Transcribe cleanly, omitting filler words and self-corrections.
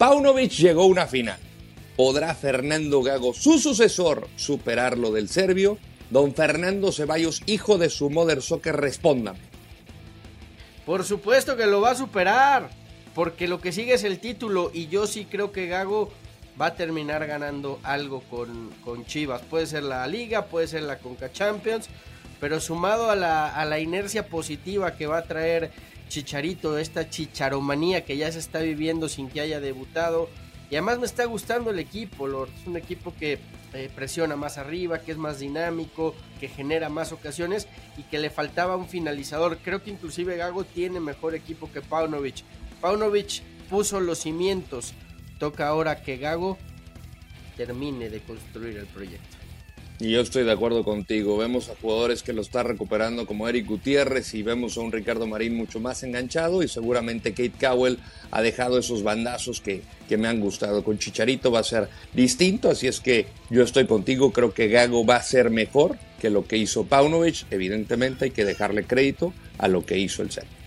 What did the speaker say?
Paunović llegó a una final. ¿Podrá Fernando Gago, su sucesor, superar lo del serbio? Don Fernando Cevallos, hijo de su mother soccer, respóndame. Por supuesto que lo va a superar, porque lo que sigue es el título, y yo sí creo que Gago va a terminar ganando algo con Chivas. Puede ser la Liga, puede ser la Concachampions, pero sumado a la inercia positiva que va a traer Chicharito, esta chicharomanía que ya se está viviendo sin que haya debutado, y además me está gustando el equipo, Lord. Es un equipo que presiona más arriba, que es más dinámico, que genera más ocasiones y que le faltaba un finalizador. Creo que inclusive Gago tiene mejor equipo que Paunović. Paunović puso los cimientos, toca ahora que Gago termine de construir el proyecto. Y yo estoy de acuerdo contigo, vemos a jugadores que lo está recuperando como Eric Gutiérrez y vemos a un Ricardo Marín mucho más enganchado, y seguramente Kate Cowell ha dejado esos bandazos que me han gustado. Con Chicharito va a ser distinto, así es que yo estoy contigo, creo que Gago va a ser mejor que lo que hizo Paunović, evidentemente hay que dejarle crédito a lo que hizo el serbio.